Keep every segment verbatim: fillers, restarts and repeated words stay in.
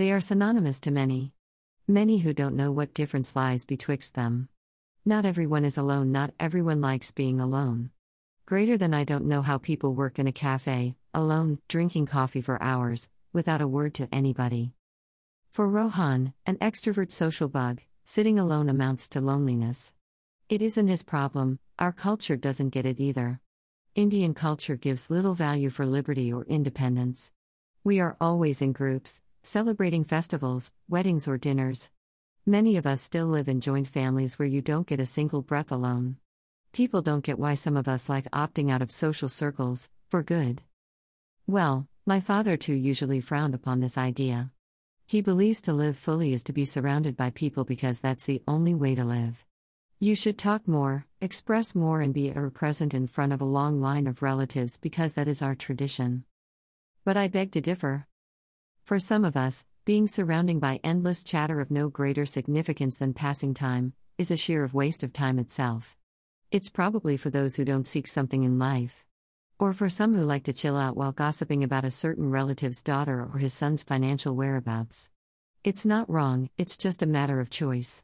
They are synonymous to many. Many who don't know what difference lies betwixt them. Not everyone is alone, not everyone likes being alone. Greater than I don't know how people work in a cafe, alone, drinking coffee for hours, without a word to anybody. For Rohan, an extrovert social bug, sitting alone amounts to loneliness. It isn't his problem, our culture doesn't get it either. Indian culture gives little value for liberty or independence. We are always in groups, celebrating festivals, weddings or dinners. Many of us still live in joint families where you don't get a single breath alone. People don't get why some of us like opting out of social circles, for good. Well, my father too usually frowned upon this idea. He believes to live fully is to be surrounded by people because that's the only way to live. You should talk more, express more and be ever present in front of a long line of relatives because that is our tradition. But I beg to differ. For some of us, being surrounded by endless chatter of no greater significance than passing time, is a sheer of waste of time itself. It's probably for those who don't seek something in life. Or for some who like to chill out while gossiping about a certain relative's daughter or his son's financial whereabouts. It's not wrong, it's just a matter of choice.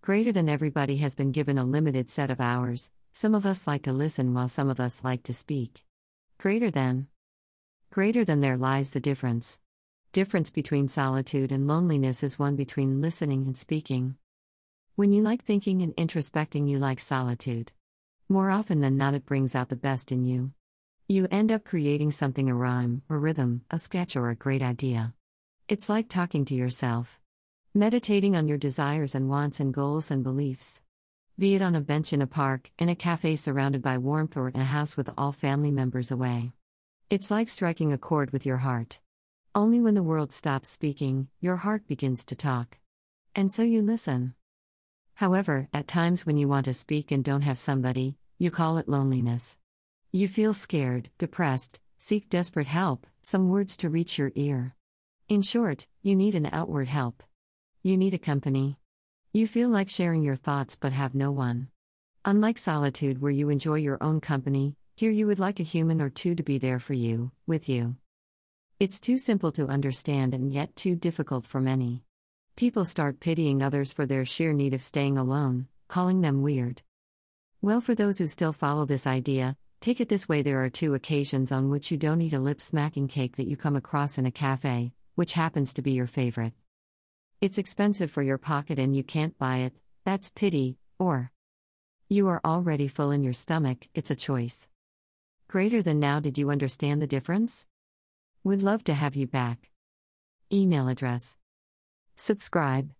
Greater than everybody has been given a limited set of hours, some of us like to listen while some of us like to speak. Greater than. Greater than there lies the difference. Difference between solitude and loneliness is one between listening and speaking. When you like thinking and introspecting, you like solitude. More often than not, it brings out the best in you. You end up creating something, a rhyme, a rhythm, a sketch or a great idea. It's like talking to yourself. Meditating on your desires and wants and goals and beliefs. Be it on a bench in a park, in a cafe surrounded by warmth or in a house with all family members away. It's like striking a chord with your heart. Only when the world stops speaking, your heart begins to talk. And so you listen. However, at times when you want to speak and don't have somebody, you call it loneliness. You feel scared, depressed, seek desperate help, some words to reach your ear. In short, you need an outward help. You need a company. You feel like sharing your thoughts but have no one. Unlike solitude where you enjoy your own company, here you would like a human or two to be there for you, with you. It's too simple to understand and yet too difficult for many. People start pitying others for their sheer need of staying alone, calling them weird. Well, for those who still follow this idea, take it this way: there are two occasions on which you don't eat a lip-smacking cake that you come across in a cafe, which happens to be your favorite. It's expensive for your pocket and you can't buy it, that's pity, or you are already full in your stomach, it's a choice. Greater than now, did you understand the difference? Would love to have you back. Email address. Subscribe.